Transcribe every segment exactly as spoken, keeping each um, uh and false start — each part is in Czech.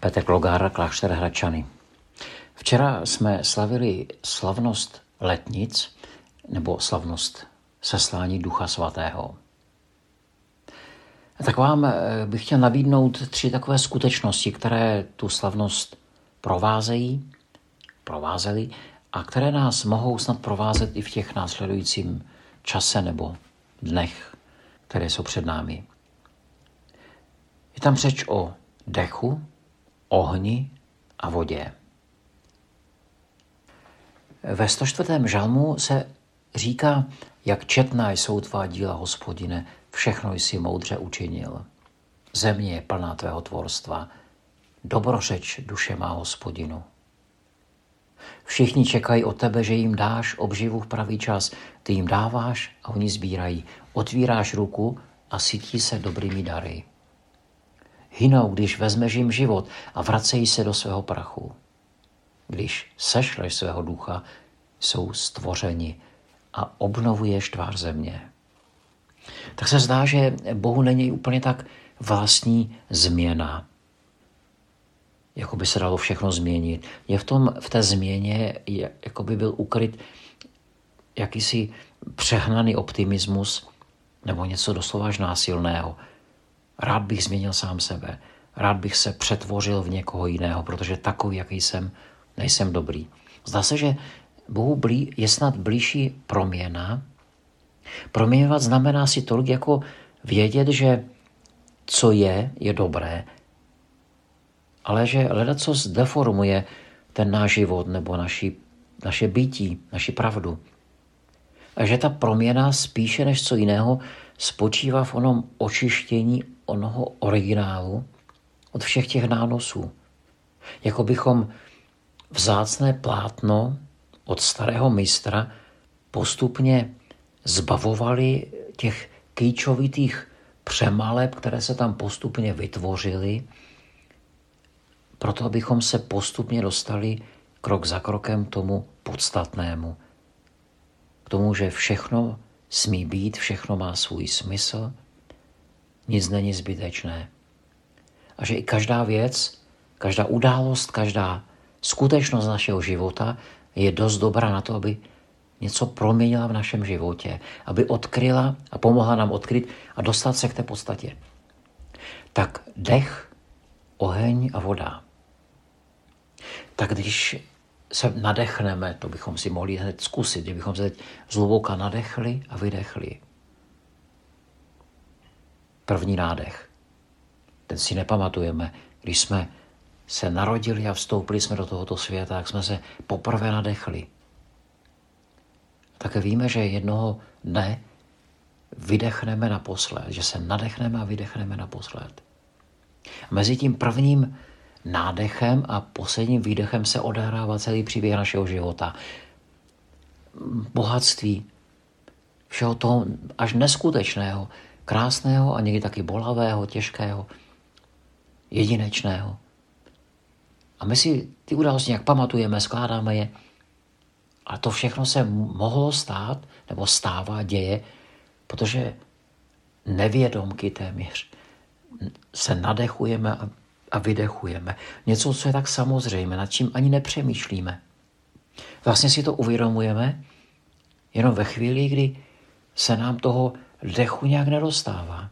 Petr Klogára, Klášter Hradčany. Včera jsme slavili slavnost letnic nebo slavnost seslání Ducha Svatého. Tak vám bych chtěl nabídnout tři takové skutečnosti, které tu slavnost provázejí, provázely a které nás mohou snad provázet i v těch následujícím čase nebo dnech, které jsou před námi. Je tam řeč o dechu, ohni a vodě. Ve sto čtvrtém žalmu se říká, jak četná jsou tvá díla, Hospodine, všechno jsi moudře učinil. Země je plná tvého tvorstva. Dobrořeč duše má Hospodinu. Všichni čekají od tebe, že jim dáš obživu v pravý čas. Ty jim dáváš a oni sbírají. Otvíráš ruku a sytí se dobrými dary. Hynou, když vezmeš jim život a vracejí se do svého prachu. Když sešleš svého ducha, jsou stvořeni a obnovuješ tvář země. Tak se zdá, že Bohu není úplně tak vlastní změna. Jako by se dalo všechno změnit. Je v tom, v té změně, jako by byl ukryt jakýsi přehnaný optimismus nebo něco doslova až násilného. Rád bych změnil sám sebe. Rád bych se přetvořil v někoho jiného, protože takový, jaký jsem, nejsem dobrý. Zdá se, že Bohu blí, je snad blížší proměna. Proměňovat znamená si tolik jako vědět, že co je, je dobré, ale že ledacos zdeformuje ten náš život nebo naši, naše bytí, naši pravdu. A že ta proměna spíše než co jiného spočívá v onom očištění onoho originálu od všech těch nánosů. Jako bychom vzácné plátno od starého mistra postupně zbavovali těch kýčovitých přemaleb, které se tam postupně vytvořily, proto abychom se postupně dostali krok za krokem tomu podstatnému. K tomu, že všechno smí být, všechno má svůj smysl, nic není zbytečné. A že i každá věc, každá událost, každá skutečnost našeho života je dost dobrá na to, aby něco proměnila v našem životě, aby odkryla a pomohla nám odkryt a dostat se k té podstatě. Tak dech, oheň a voda. Tak když se nadechneme, to bychom si mohli hned zkusit, kdybychom se teď zhluboka nadechli a vydechli. První nádech. Ten si nepamatujeme. Když jsme se narodili a vstoupili jsme do tohoto světa, tak jsme se poprvé nadechli. Také víme, že jednoho dne vydechneme naposled, že se nadechneme a vydechneme naposled. A mezi tím prvním nádechem a posledním výdechem se odehrává celý příběh našeho života. Bohatství všeho toho až neskutečného, krásného a někdy taky bolavého, těžkého, jedinečného. A my si ty události nějak pamatujeme, skládáme je. A to všechno se mohlo stát, nebo stává, děje, protože nevědomky téměř se nadechujeme a vydechujeme. Něco, co je tak samozřejmé, nad čím ani nepřemýšlíme. Vlastně si to uvědomujeme jenom ve chvíli, kdy se nám toho dechu nějak nedostává.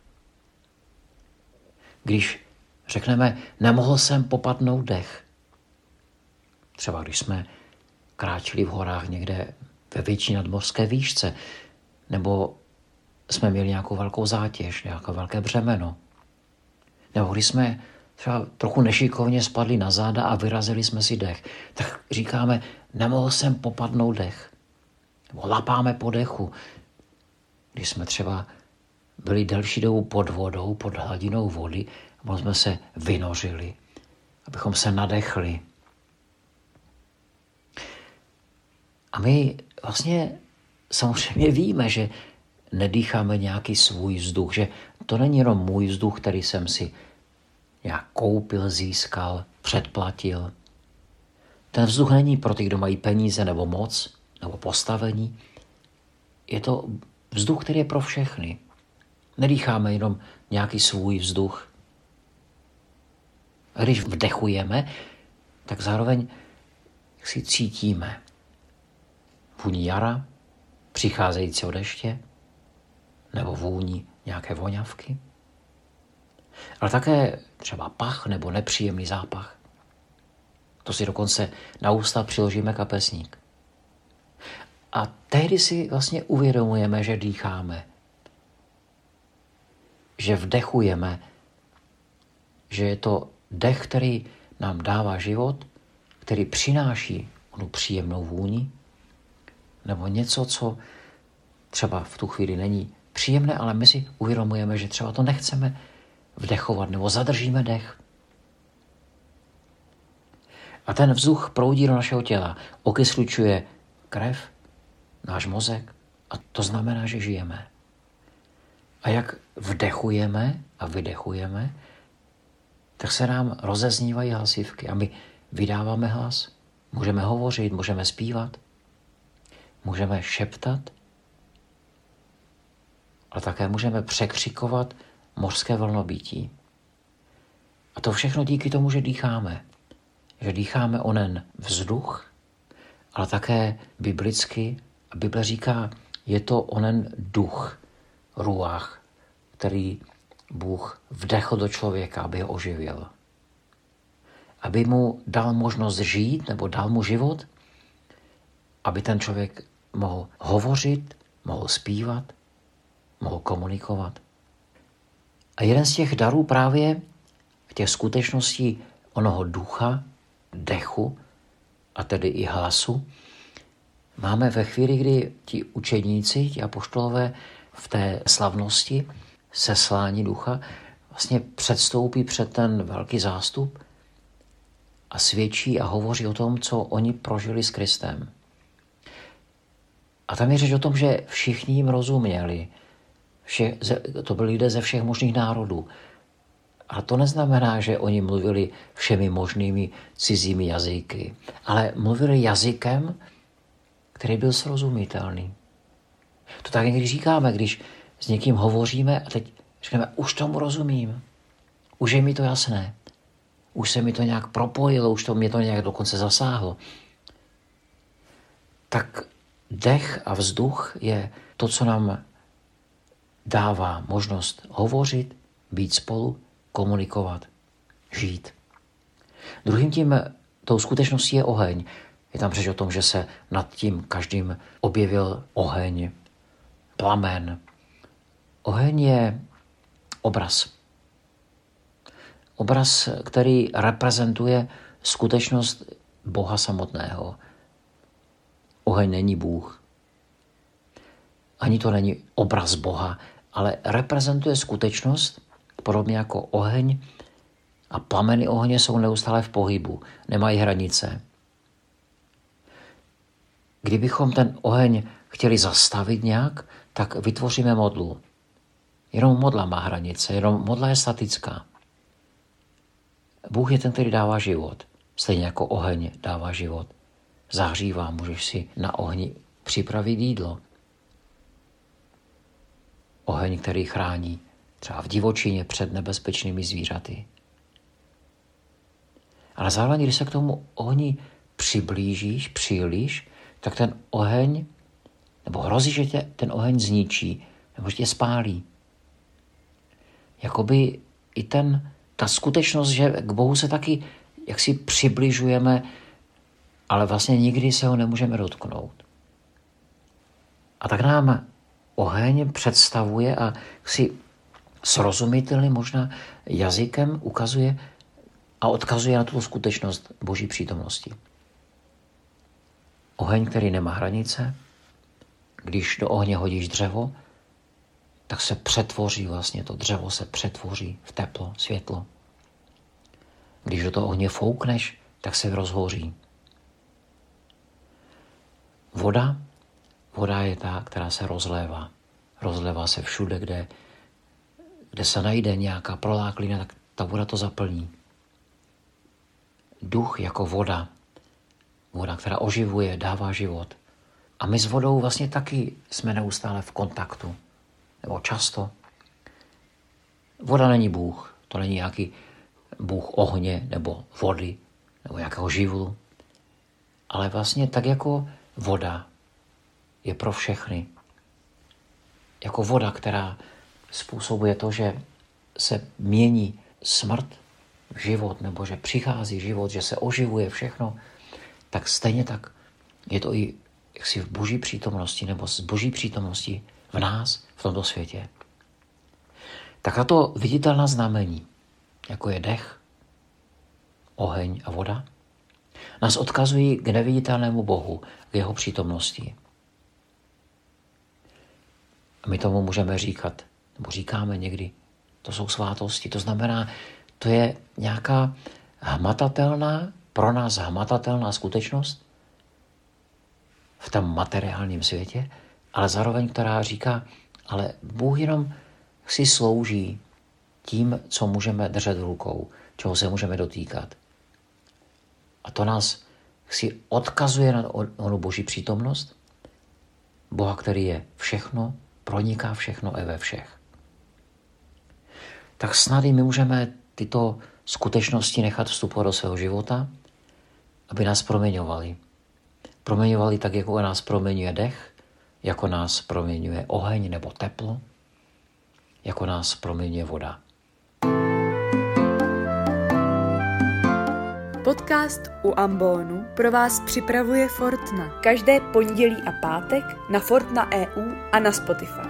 Když řekneme, nemohl jsem popadnout dech. Třeba když jsme kráčeli v horách někde ve větší nadmořské výšce, nebo jsme měli nějakou velkou zátěž, nějaké velké břemeno. Nebo když jsme třeba trochu nešikovně spadli na záda a vyrazili jsme si dech, tak říkáme, nemohl jsem popadnout dech. Nebo lapáme po dechu. Když jsme třeba byli delší dobu pod vodou, pod hladinou vody, nebo jsme se vynořili, abychom se nadechli. A my vlastně samozřejmě víme, že nedýcháme nějaký svůj vzduch, že to není jenom můj vzduch, který jsem si nějak koupil, získal, předplatil. Ten vzduch není pro ty, kdo mají peníze nebo moc, nebo postavení. Je to vzduch, který je pro všechny. Nedýcháme jenom nějaký svůj vzduch. A když vdechujeme, tak zároveň si cítíme vůni jara, přicházejícího deště, nebo vůni nějaké voňavky, ale také třeba pach nebo nepříjemný zápach. To si dokonce na ústa přiložíme kapesník. A tehdy si vlastně uvědomujeme, že dýcháme, že vdechujeme, že je to dech, který nám dává život, který přináší onu příjemnou vůni, nebo něco, co třeba v tu chvíli není příjemné, ale my si uvědomujeme, že třeba to nechceme vdechovat, nebo zadržíme dech. A ten vzduch proudí do našeho těla, okysličuje krev, náš mozek, a to znamená, že žijeme. A jak vdechujeme a vydechujeme, tak se nám rozeznívají hlasivky a my vydáváme hlas. Můžeme hovořit, můžeme zpívat, můžeme šeptat, ale také můžeme překřikovat mořské vlnobítí. A to všechno díky tomu, že dýcháme. Že dýcháme onen vzduch, ale také biblicky, a Bible říká, je to onen duch, ruach, který Bůh vdechl do člověka, aby ho oživil. Aby mu dal možnost žít, nebo dal mu život, aby ten člověk mohl hovořit, mohl zpívat, mohl komunikovat. A jeden z těch darů právě těch skutečností onoho ducha, dechu, a tedy i hlasu, máme ve chvíli, kdy ti učedníci, ti apoštolové v té slavnosti seslání ducha vlastně předstoupí před ten velký zástup a svědčí a hovoří o tom, co oni prožili s Kristem. A tam je řeč o tom, že všichni jim rozuměli. Vše, to byli lidé ze všech možných národů. A to neznamená, že oni mluvili všemi možnými cizími jazyky, ale mluvili jazykem, který byl srozumitelný. To tak někdy říkáme, když s někým hovoříme a teď říkáme, už tomu rozumím, už je mi to jasné, už se mi to nějak propojilo, už to mě to nějak dokonce zasáhlo. Tak dech a vzduch je to, co nám dává možnost hovořit, být spolu, komunikovat, žít. Druhým tím, tou skutečností je oheň. Je tam řeč o tom, že se nad tím každým objevil oheň, plamen. Oheň je obraz. Obraz, který reprezentuje skutečnost Boha samotného. Oheň není Bůh. Ani to není obraz Boha, ale reprezentuje skutečnost, podobně jako oheň, a plameny ohně jsou neustále v pohybu, nemají hranice. Kdybychom ten oheň chtěli zastavit nějak, tak vytvoříme modlu. Jenom modla má hranice, jenom modla je statická. Bůh je ten, který dává život. Stejně jako oheň dává život. Zahřívá, můžeš si na ohni připravit jídlo. Oheň, který chrání třeba v divočině před nebezpečnými zvířaty. Ale zároveň, když se k tomu ohni přiblížíš, přijlíš, tak ten oheň, nebo hrozí, že tě ten oheň zničí, nebo že tě spálí. Jakoby i ten, ta skutečnost, že k Bohu se taky jaksi přibližujeme, ale vlastně nikdy se ho nemůžeme dotknout. A tak nám oheň představuje a si srozumitelný možná jazykem ukazuje a odkazuje na tuto skutečnost Boží přítomnosti. Oheň, který nemá hranice, když do ohně hodíš dřevo, tak se přetvoří vlastně, to dřevo se přetvoří v teplo, světlo. Když do toho ohně foukneš, tak se rozhoří. Voda, voda je ta, která se rozlévá. Rozlévá se všude, kde, kde se najde nějaká proláklina, tak ta voda to zaplní. Duch jako voda, voda, která oživuje, dává život. A my s vodou vlastně taky jsme neustále v kontaktu. Nebo často. Voda není Bůh, to není nějaký bůh ohně nebo vody nebo nějakého živlu. Ale vlastně tak jako voda je pro všechny. Jako voda, která způsobuje to, že se mění smrt v život, nebo že přichází život, že se oživuje všechno, tak stejně tak je to i jaksi v boží přítomnosti, nebo z boží přítomnosti v nás, v tomto světě. Tak na to viditelná znamení, jako je dech, oheň a voda, nás odkazují k neviditelnému Bohu, k jeho přítomnosti. A my tomu můžeme říkat, nebo říkáme někdy, to jsou svátosti, to znamená, to je nějaká hmatatelná, pro nás hmatatelná skutečnost v tom materiálním světě, ale zároveň, která říká, ale Bůh jenom si slouží tím, co můžeme držet rukou, čeho se můžeme dotýkat. A to nás si odkazuje na onu boží přítomnost, Boha, který je všechno, proniká všechno i ve všech. Tak snad i my můžeme tyto skutečnosti nechat vstupovat do svého života, aby nás proměňovali. Proměňovali tak, jako nás proměňuje dech, jako nás proměňuje oheň nebo teplo, jako nás proměňuje voda. Podcast U ambonu pro vás připravuje Fortna. Každé pondělí a pátek na Fortna tečka e u a na Spotify.